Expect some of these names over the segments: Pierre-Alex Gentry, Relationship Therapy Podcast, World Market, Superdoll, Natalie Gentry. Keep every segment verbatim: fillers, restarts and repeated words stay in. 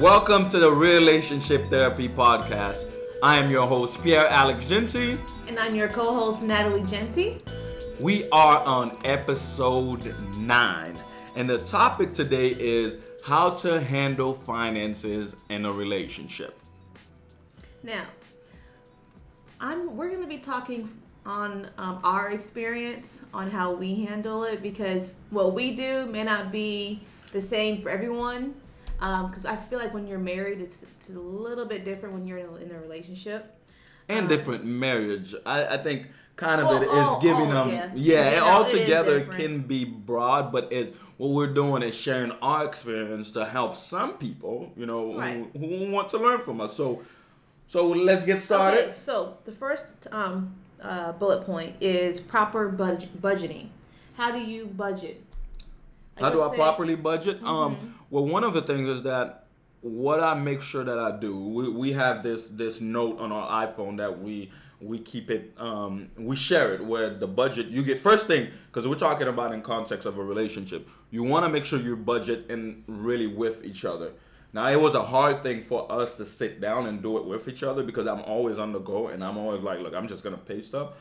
Welcome to the Relationship Therapy Podcast. I am your host, Pierre-Alex Gentry. And I'm your co-host, Natalie Gentry. We are on episode nine. And the topic today is how to handle finances in a relationship. Now, I'm, we're going to be talking on um, our experience on how we handle it, because what we do may not be the same for everyone. Because um, I feel like when you're married, it's, it's a little bit different when you're in a, in a relationship. And um, different marriage. I, I think kind of oh, it oh, is giving oh, them, yeah, yeah, yeah all together can be broad, but it's what we're doing is sharing our experience to help some people, you know, right. who, who want to learn from us. So, so let's get started. Okay, so the first um, uh, bullet point is proper budge- budgeting. How do you budget? Like, How do I say, properly budget? Mm-hmm. Um. Well, one of the things is that what I make sure that I do, we, we have this this note on our iPhone that we we keep it, um, we share it, where the budget, you get, first thing, because we're talking about in context of a relationship, you want to make sure you budget and really with each other. Now, it was a hard thing for us to sit down and do it with each other, because I'm always on the go, and I'm always like, look, I'm just going to pay stuff.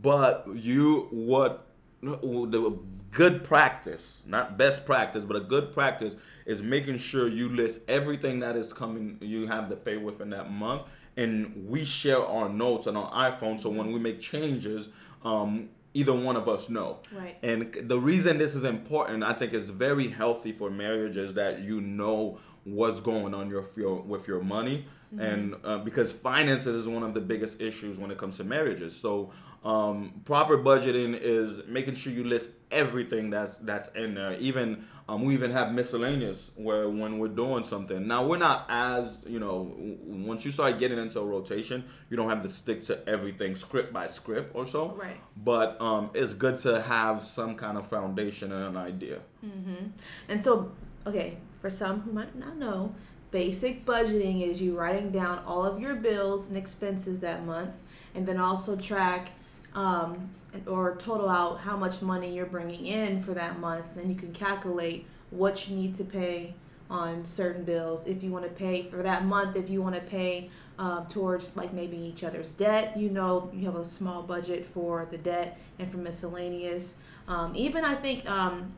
But you, what... the good practice, not best practice, but a good practice is making sure you list everything that is coming, you have to pay within that month, and we share our notes on our iPhone, so when we make changes, um, either one of us know. Right. And the reason this is important, I think it's very healthy for marriage, is that you know what's going on your, your with your money. And uh, because finances is one of the biggest issues when it comes to marriages. So um, proper budgeting is making sure you list everything that's that's in there. Even um, we even have miscellaneous where when we're doing something. Now, we're not as, you know, once you start getting into a rotation, you don't have to stick to everything script by script or so. Right. But um, it's good to have some kind of foundation and an idea. Mm-hmm. And so, okay, for some who might not know, basic budgeting is you writing down all of your bills and expenses that month, and then also track um, or total out how much money you're bringing in for that month. Then you can calculate what you need to pay on certain bills, if you want to pay for that month, if you want to pay um, towards like maybe each other's debt. You know, you have a small budget for the debt and for miscellaneous. Um, even I think... Um,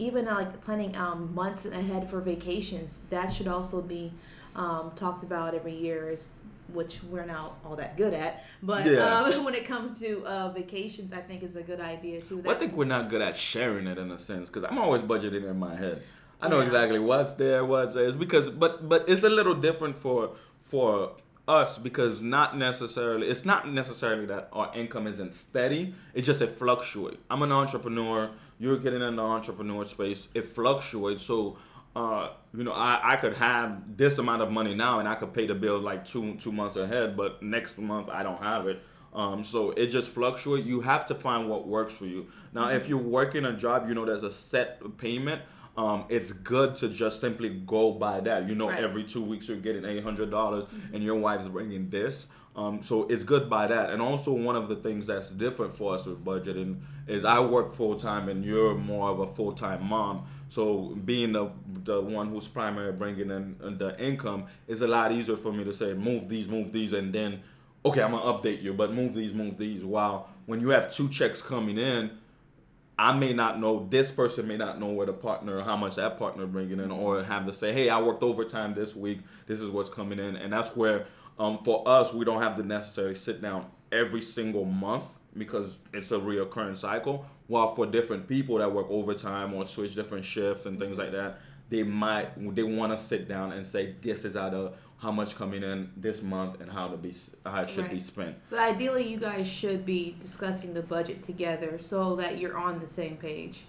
Even like planning um, months ahead for vacations, that should also be um, talked about every year, is which we're not all that good at. But yeah. um, when it comes to uh, vacations, I think is a good idea too. That well, I think we're not good at sharing it in a sense, because I'm always budgeting in my head. I know yeah. exactly what's there, what's there. It's because, but but it's a little different for for. us, because not necessarily it's not necessarily that our income isn't steady, it's just it fluctuates. I'm an entrepreneur, you're getting in the entrepreneur space, it fluctuates. So uh you know I, I could have this amount of money now and I could pay the bill like two two months ahead, but next month I don't have it. Um so it just fluctuates. You have to find what works for you. Now mm-hmm. if you're working a job, you know there's a set payment. Um, it's good to just simply go by that. You know, right. every two weeks you're getting eight hundred dollars mm-hmm. and your wife's bringing this. Um, so it's good by that. And also one of the things that's different for us with budgeting is I work full-time and you're more of a full-time mom. So being the the one who's primarily bringing in the income is a lot easier for me to say, move these, move these, and then, okay, I'm going to update you, but move these, move these. While when you have two checks coming in, I may not know, this person may not know where the partner, how much that partner bringing in, or have to say, hey, I worked overtime this week, this is what's coming in. And that's where, um, for us, we don't have to necessarily sit down every single month, because it's a reoccurring cycle. While for different people that work overtime or switch different shifts and things like that, they might, they want to sit down and say, this is out of how much coming in this month and how to be how it should right. be spent. But ideally, you guys should be discussing the budget together so that you're on the same page.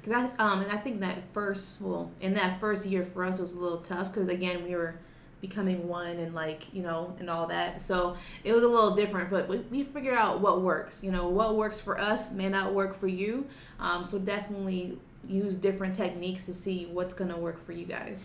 Because I um and I think that first well in that first year for us was a little tough, because again we were becoming one and like you know and all that, so it was a little different. But we we figured out what works. You know what works for us may not work for you. Um so definitely use different techniques to see what's gonna work for you guys.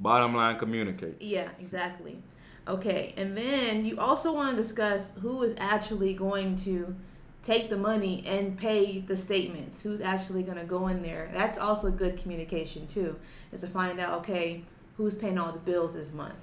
Bottom line, communicate. Yeah, exactly. Okay, and then you also want to discuss who is actually going to take the money and pay the statements. Who's actually going to go in there? That's also good communication too, is to find out, okay, who's paying all the bills this month,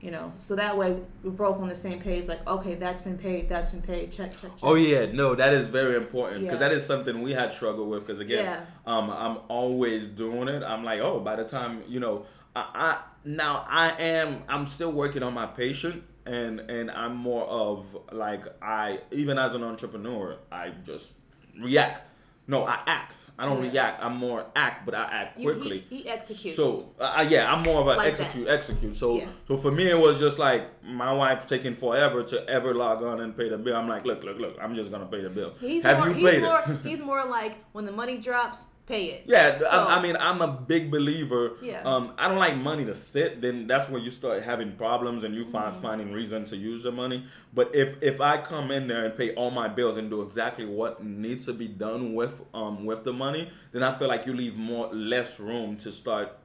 you know? So that way we're both on the same page, like, okay, that's been paid, that's been paid, check, check, check. Oh, yeah, no, that is very important because yeah. that is something we had struggled with because, again, yeah. um, I'm always doing it. I'm like, oh, by the time, you know, I, I now I am, I'm still working on my patient. And and I'm more of like I even as an entrepreneur I just react. No, I act. I don't yeah. react. I'm more act, but I act quickly. You, he, he executes. So uh, yeah, I'm more of an like execute that. execute. So yeah. so for me it was just like my wife taking forever to ever log on and pay the bill. I'm like, look, look, look. I'm just gonna pay the bill. He's Have more, you paid he's it? More, he's more like when the money drops. Pay it. Yeah, so, I, I mean, I'm a big believer. Yeah. Um, I don't like money to sit. Then that's when you start having problems and you find mm-hmm. finding reason to use the money. But if if I come in there and pay all my bills and do exactly what needs to be done with um with the money, then I feel like you leave more less room to start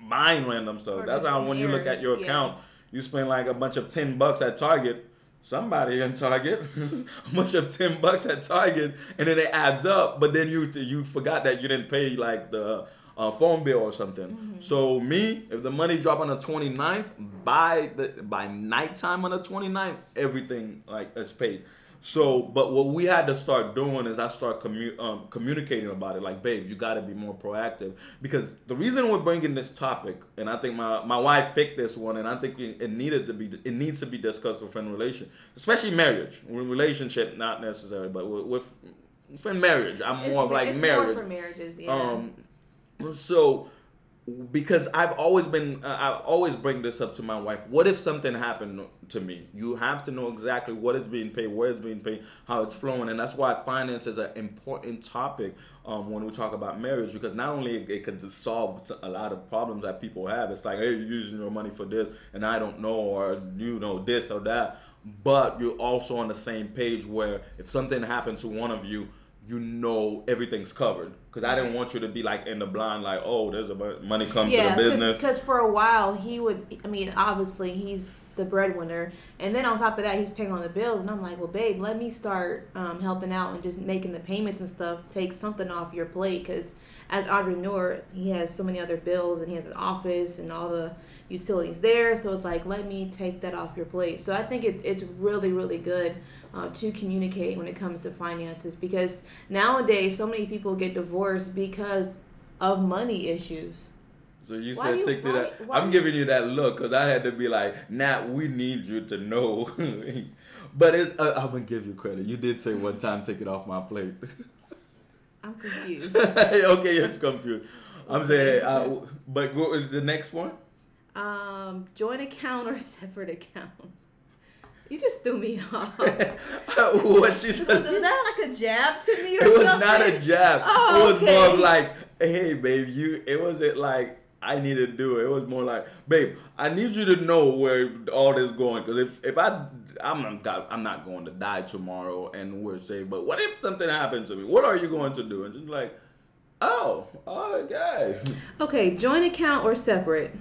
buying random stuff. Or that's how when years. you look at your account, yeah. you spend like a bunch of ten bucks at Target. Somebody in Target, a bunch of ten bucks at Target, and then it adds up. But then you you forgot that you didn't pay like the uh, phone bill or something. Mm-hmm. So me, if the money drop on the twenty-ninth, by the by nighttime on the twenty-ninth, everything like is paid. So, but what we had to start doing is I start commu- um, communicating about it. Like, babe, you got to be more proactive. Because the reason we're bringing this topic, and I think my, my wife picked this one, and I think it needed to be it needs to be discussed with friend relation, especially marriage, relationship, not necessary, but with, with friend marriage. I'm it's, more of like it's marriage. It's more for marriages, yeah. Um, so, because I've always been, uh, I always bring this up to my wife. What if something happened to me? You have to know exactly what is being paid, where it's being paid, how it's flowing. And that's why finance is an important topic um, when we talk about marriage, because not only it, it could solve a lot of problems that people have. It's like, hey, you're using your money for this, and I don't know, or you know, this or that. But you're also on the same page where if something happens to one of you, you know everything's covered. Because I didn't want you to be like in the blind, like, oh, there's a money comes yeah, to the business. Because for a while he would, I mean, obviously he's the breadwinner. And then on top of that, he's paying on the bills. And I'm like, well, babe, let me start um, helping out and just making the payments and stuff. Take something off your plate. Because as entrepreneur, he has so many other bills and he has an office and all the utilities there. So it's like, let me take that off your plate. So I think it, it's really, really good uh, to communicate when it comes to finances. Because nowadays, so many people get divorced because of money issues. So you why said you, take why, that. I'm giving you that look because I had to be like, Nat, we need you to know. But it's, uh, I'm going to give you credit. You did say one time, take it off my plate. I'm confused. Okay, it's confused. I'm saying, uh, but go, the next one? Um, joint account or separate account? You just threw me off. What she said? Was, was that like a jab to me or something? It was something? Not a jab. Oh, it was okay. More of like, hey, babe, you. It wasn't like I need to do it. It was more like, babe, I need you to know where all this is going. Because if, if I, I'm, I'm not going to die tomorrow and we're safe. But what if something happens to me? What are you going to do? And she's like, oh, okay. Okay, joint account or separate?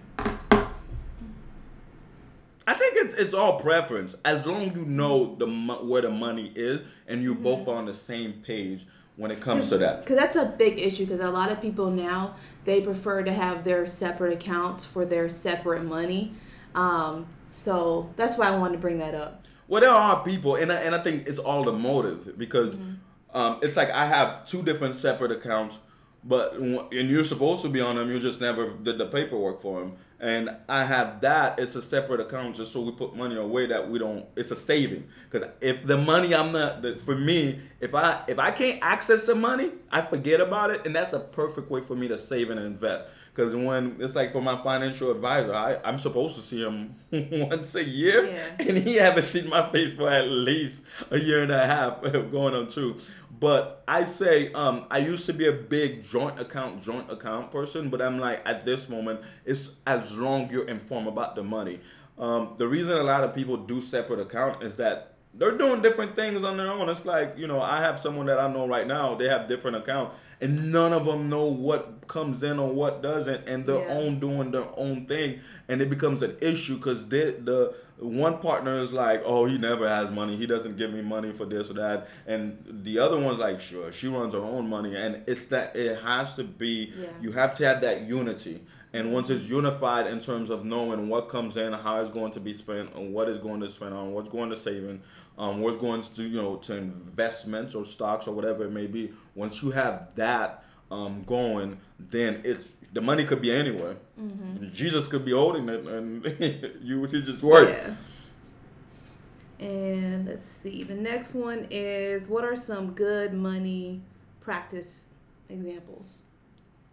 I think it's it's all preference. As long as you know the where the money is and you mm-hmm. both are on the same page when it comes to that. Because that's a big issue because a lot of people now, they prefer to have their separate accounts for their separate money. Um, so that's why I wanted to bring that up. Well, there are people, and I, and I think it's all the motive because mm-hmm. um, it's like I have two different separate accounts, but and you're supposed to be on them. You just never did the paperwork for them. And I have that. It's a separate account just so we put money away that we don't. It's a saving because if the money I'm not for me, if I if I can't access the money, I forget about it, and that's a perfect way for me to save and invest. Because when it's like for my financial advisor, I I'm supposed to see him once a year, yeah. and he haven't seen my face for at least a year and a half, going on two. But I say um, I used to be a big joint account, joint account person, but I'm like at this moment, it's as long you're informed about the money. Um, the reason a lot of people do separate account is that they're doing different things on their own. It's like, you know, I have someone that I know right now, they have different accounts. and none of them know what comes in or what doesn't, and they're yeah. own doing their own thing, and it becomes an issue because the one partner is like, oh, he never has money, he doesn't give me money for this or that, and the other one's like, sure, she runs her own money, and it's that it has to be, yeah. you have to have that unity. And once it's unified in terms of knowing what comes in, how it's going to be spent, and what is going to spend on, what's going to saving, um, what's going to, you know, to investments or stocks or whatever it may be. Once you have that um, going, then it's the money could be anywhere. Mm-hmm. Jesus could be holding it, and you would just work. Yeah. And let's see. The next one is, what are some good money practice examples?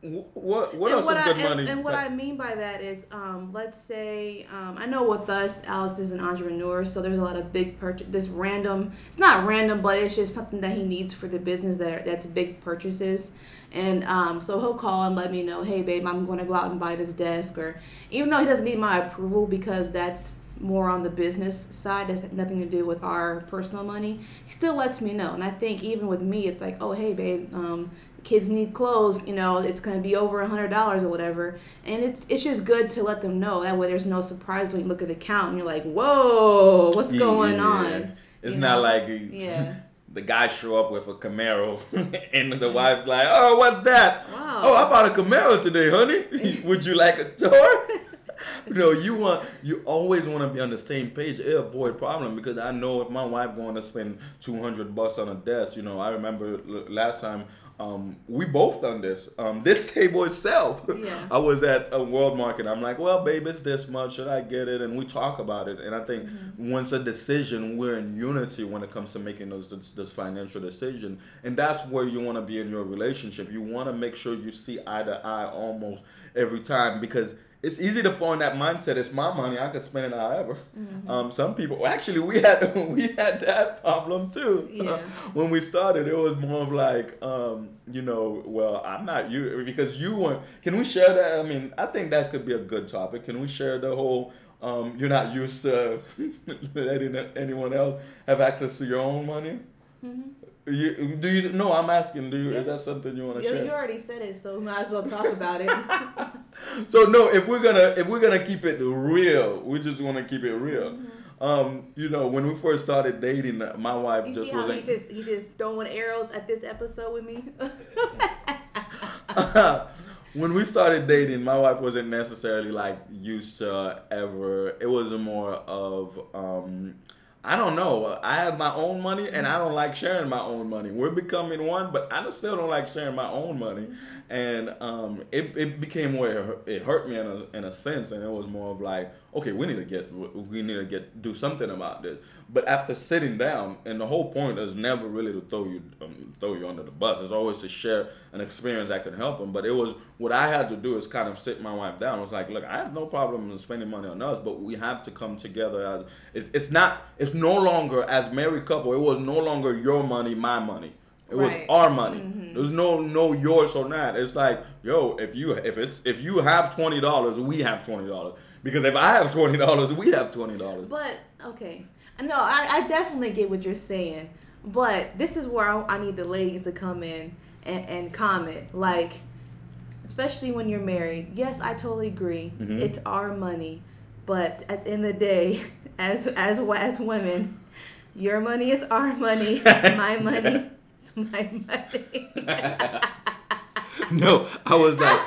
What what else is good money? And, and what I mean by that is, um, let's say, um, I know with us, Alex is an entrepreneur, so there's a lot of big purchase. This random, it's not random, but it's just something that he needs for the business that are, that's big purchases. And um, so he'll call and let me know, hey babe, I'm going to go out and buy this desk, or even though he doesn't need my approval because that's more on the business side, that's nothing to do with our personal money. He still lets me know, and I think even with me, it's like, oh hey babe, um. kids need clothes, you know, it's going to be over a hundred dollars or whatever, and it's it's just good to let them know, that way there's no surprise when you look at the count and you're like, whoa, what's yeah, going yeah. on, it's you not know? Like yeah. the guy show up with a Camaro and the wife's like, oh, what's that? Wow. Oh, I bought a Camaro today, honey. Would you like a tour? You know, you want you always want to be on the same page. It'll avoid problem, because I know if my wife going to spend two hundred bucks on a desk, you know, I remember last time Um, we both done this. Um, this table itself. Yeah. I was at a World Market. I'm like, well, babe, it's this much. Should I get it? And we talk about it. And I think mm-hmm. once a decision, we're in unity when it comes to making those this, this financial decision. And that's where you want to be in your relationship. You want to make sure you see eye to eye almost every time, because it's easy to fall in that mindset. It's my money. I could spend it however. Mm-hmm. Um, some people, well, actually, we had we had that problem too. Yeah. When we started, it was more of like, um, you know, well, I'm not you because you weren't. Can we share that? I mean, I think that could be a good topic. Can we share the whole? Um, you're not used to letting anyone else have access to your own money. Mm-hmm. You, do you no I'm asking do you yeah. is that something you want to share? You already said it, so we might as well talk about it. So no, if we're gonna if we're gonna keep it real, we just want to keep it real. Mm-hmm. Um you know, when we first started dating, my wife you just was like, he just he just throwing arrows at this episode with me. uh, When we started dating, my wife wasn't necessarily like used to ever, it was more of um I don't know. I have my own money, and I don't like sharing my own money. We're becoming one, but I still don't like sharing my own money. And um, it it became where it hurt me in a in a sense, and it was more of like, okay, we need to get we need to get do something about this. But after sitting down, and the whole point is never really to throw you um, throw you under the bus. It's always to share an experience that can help them. But it was what I had to do is kind of sit my wife down. I was like, look, I have no problem spending money on us, but we have to come together. As it, it's not it's no longer as married couple, it was no longer your money, my money. It right. was our money. Mm-hmm. There's no no yours or not. It's like, yo, if you if it's if you have twenty dollars, we have twenty dollars. Because if I have twenty dollars, we have twenty dollars. But okay, no, I, I definitely get what you're saying. But this is where I, I need the ladies to come in and, and comment, like, especially when you're married. Yes, I totally agree. Mm-hmm. It's our money, but at the end of the day. As as as women, your money is our money. My money is my money. No, I was like,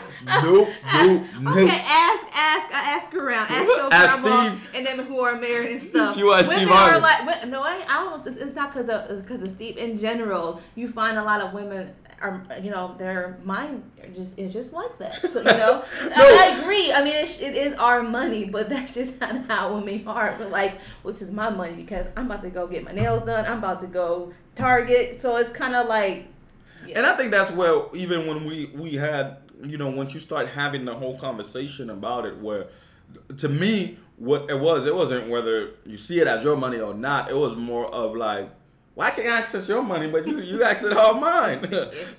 nope, nope, nope. Okay, ask, ask, I ask around, ask your grandma, and then who are married and stuff. You are women Steve are like, no, I, I don't. It's not because of because of Steve. In general, you find a lot of women are, you know, their mind just is just like that. So you know, no. I, I agree. I mean, it, it is our money, but that's just not how women are. We're like, well, this is my money because I'm about to go get my nails done. I'm about to go Target. So it's kind of like. Yeah. And I think that's where, even when we, we had, you know, once you start having the whole conversation about it, where, to me, what it was, it wasn't whether you see it as your money or not. It was more of like, well, I can't access your money, but you, you access all mine.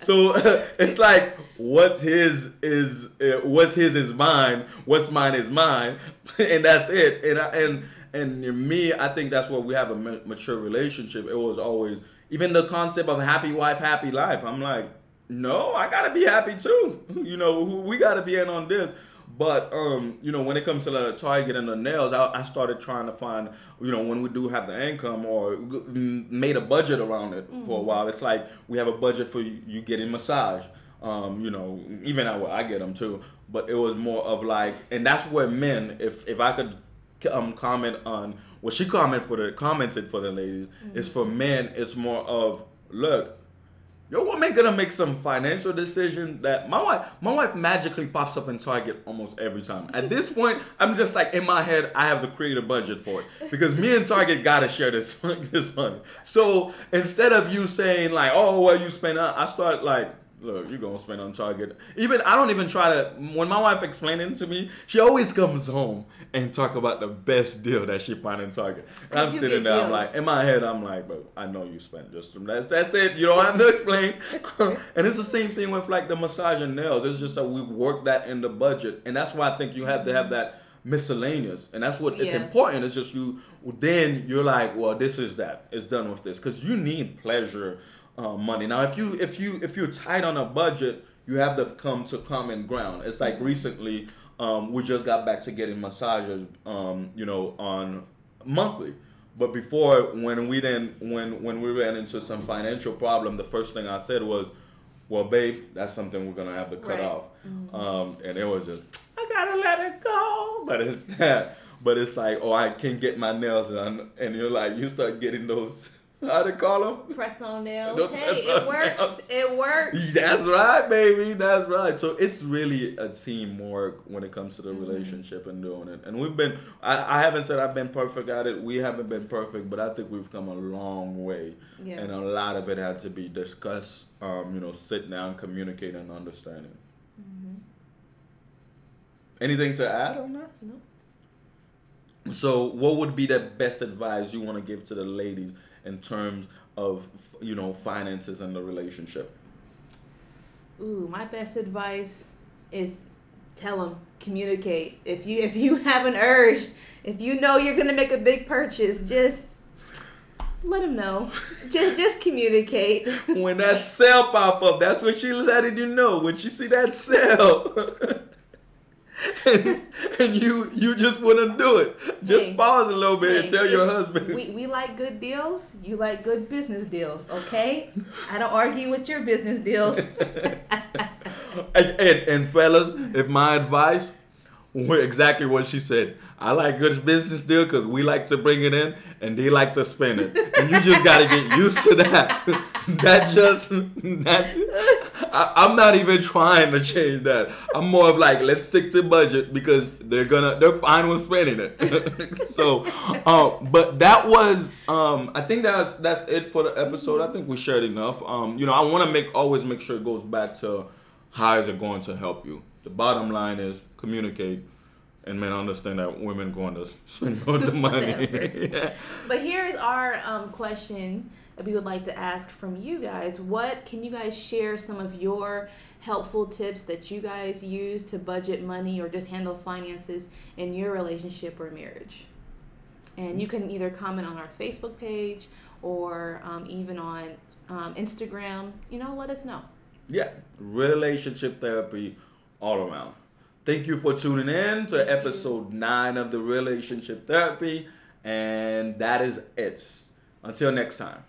So uh, it's like, what's his is, uh, what's his is mine, what's mine is mine, and that's it. And, I, and, and me, I think that's where we have a mature relationship. It was always... Even the concept of happy wife, happy life. I'm like, No, I gotta be happy too. You know, we gotta be in on this. But, um, you know, when it comes to the Target and the nails, I, I started trying to find, you know, when we do have the income or made a budget around it mm-hmm. for a while. It's like we have a budget for you getting massage, um, you know, even I, I get them too. But it was more of like, and that's where men, if, if I could um, comment on what she commented for the, commented for the ladies, mm-hmm. is for men, it's more of, look, your woman gonna make some financial decision that my wife, my wife magically pops up in Target almost every time. At this point, I'm just like in my head, I have to create a budget for it because me and Target gotta share this this money. So instead of you saying like, oh, well, you spend, I start like, look, you're gonna spend on Target. Even I don't even try to. When my wife explaining it to me, she always comes home and talk about the best deal that she find in Target. And I'm sitting there, deals. I'm like, in my head, I'm like, but I know you spent just that's that's it. You don't have to explain. And it's the same thing with like the massage and nails. It's just that we work that in the budget, and that's why I think you have to have that miscellaneous, and that's what yeah. it's important. It's just you. Then you're like, well, this is that. It's done with this because you need pleasure. Uh, money. Now, if you if you if you're tight on a budget, you have to come to common ground. It's like recently, um, we just got back to getting massages, um, you know, on monthly. But before, when we then when when we ran into some financial problem, the first thing I said was, "Well, babe, that's something we're gonna have to cut right. off." Mm-hmm. Um, and it was just, I gotta let it go, but it's that. But it's like, oh, I can't get my nails done, and you're like, you start getting those. How to call them? Press on nails. No, hey, it works. Nails. It works. That's right, baby. That's right. So it's really a teamwork when it comes to the mm-hmm. relationship and doing it. And we've been, I, I haven't said I've been perfect at it. We haven't been perfect, but I think we've come a long way. Yeah. And a lot of it has to be discussed, um, you know, sit down, communicate, and understand it. Mm-hmm. Anything to add on that? No. So what would be the best advice you want to give to the ladies in terms of, you know, finances and the relationship? Ooh, my best advice is tell them, communicate. If you if you have an urge, if you know you're gonna make a big purchase, just let them know. just just communicate. When that sale pop up, that's when she letting you know. When she see that sale. And, and you you just want to do it. Just hey, pause a little bit hey, and tell your husband. We we like good deals. You like good business deals, okay? I don't argue with your business deals. and, and, and fellas, if my advice were exactly what she said, I like good business deal because we like to bring it in and they like to spend it. And you just got to get used to that. That just... That, I, I'm not even trying to change that. I'm more of like, let's stick to budget because they're gonna, they're fine with spending it. so, um, but that was, um, I think that's that's it for the episode. I think we shared enough. Um, you know, I want to make always make sure it goes back to how is it going to help you. The bottom line is communicate, and men understand that women going to spend all the money. yeah. But here's our um, question. We would like to ask from you guys, what can you guys share some of your helpful tips that you guys use to budget money or just handle finances in your relationship or marriage? And you can either comment on our Facebook page or um, even on um, Instagram. You know, let us know. Yeah, relationship therapy all around. Thank you for tuning in to Thank episode you. nine of the Relationship Therapy. And that is it. Until next time.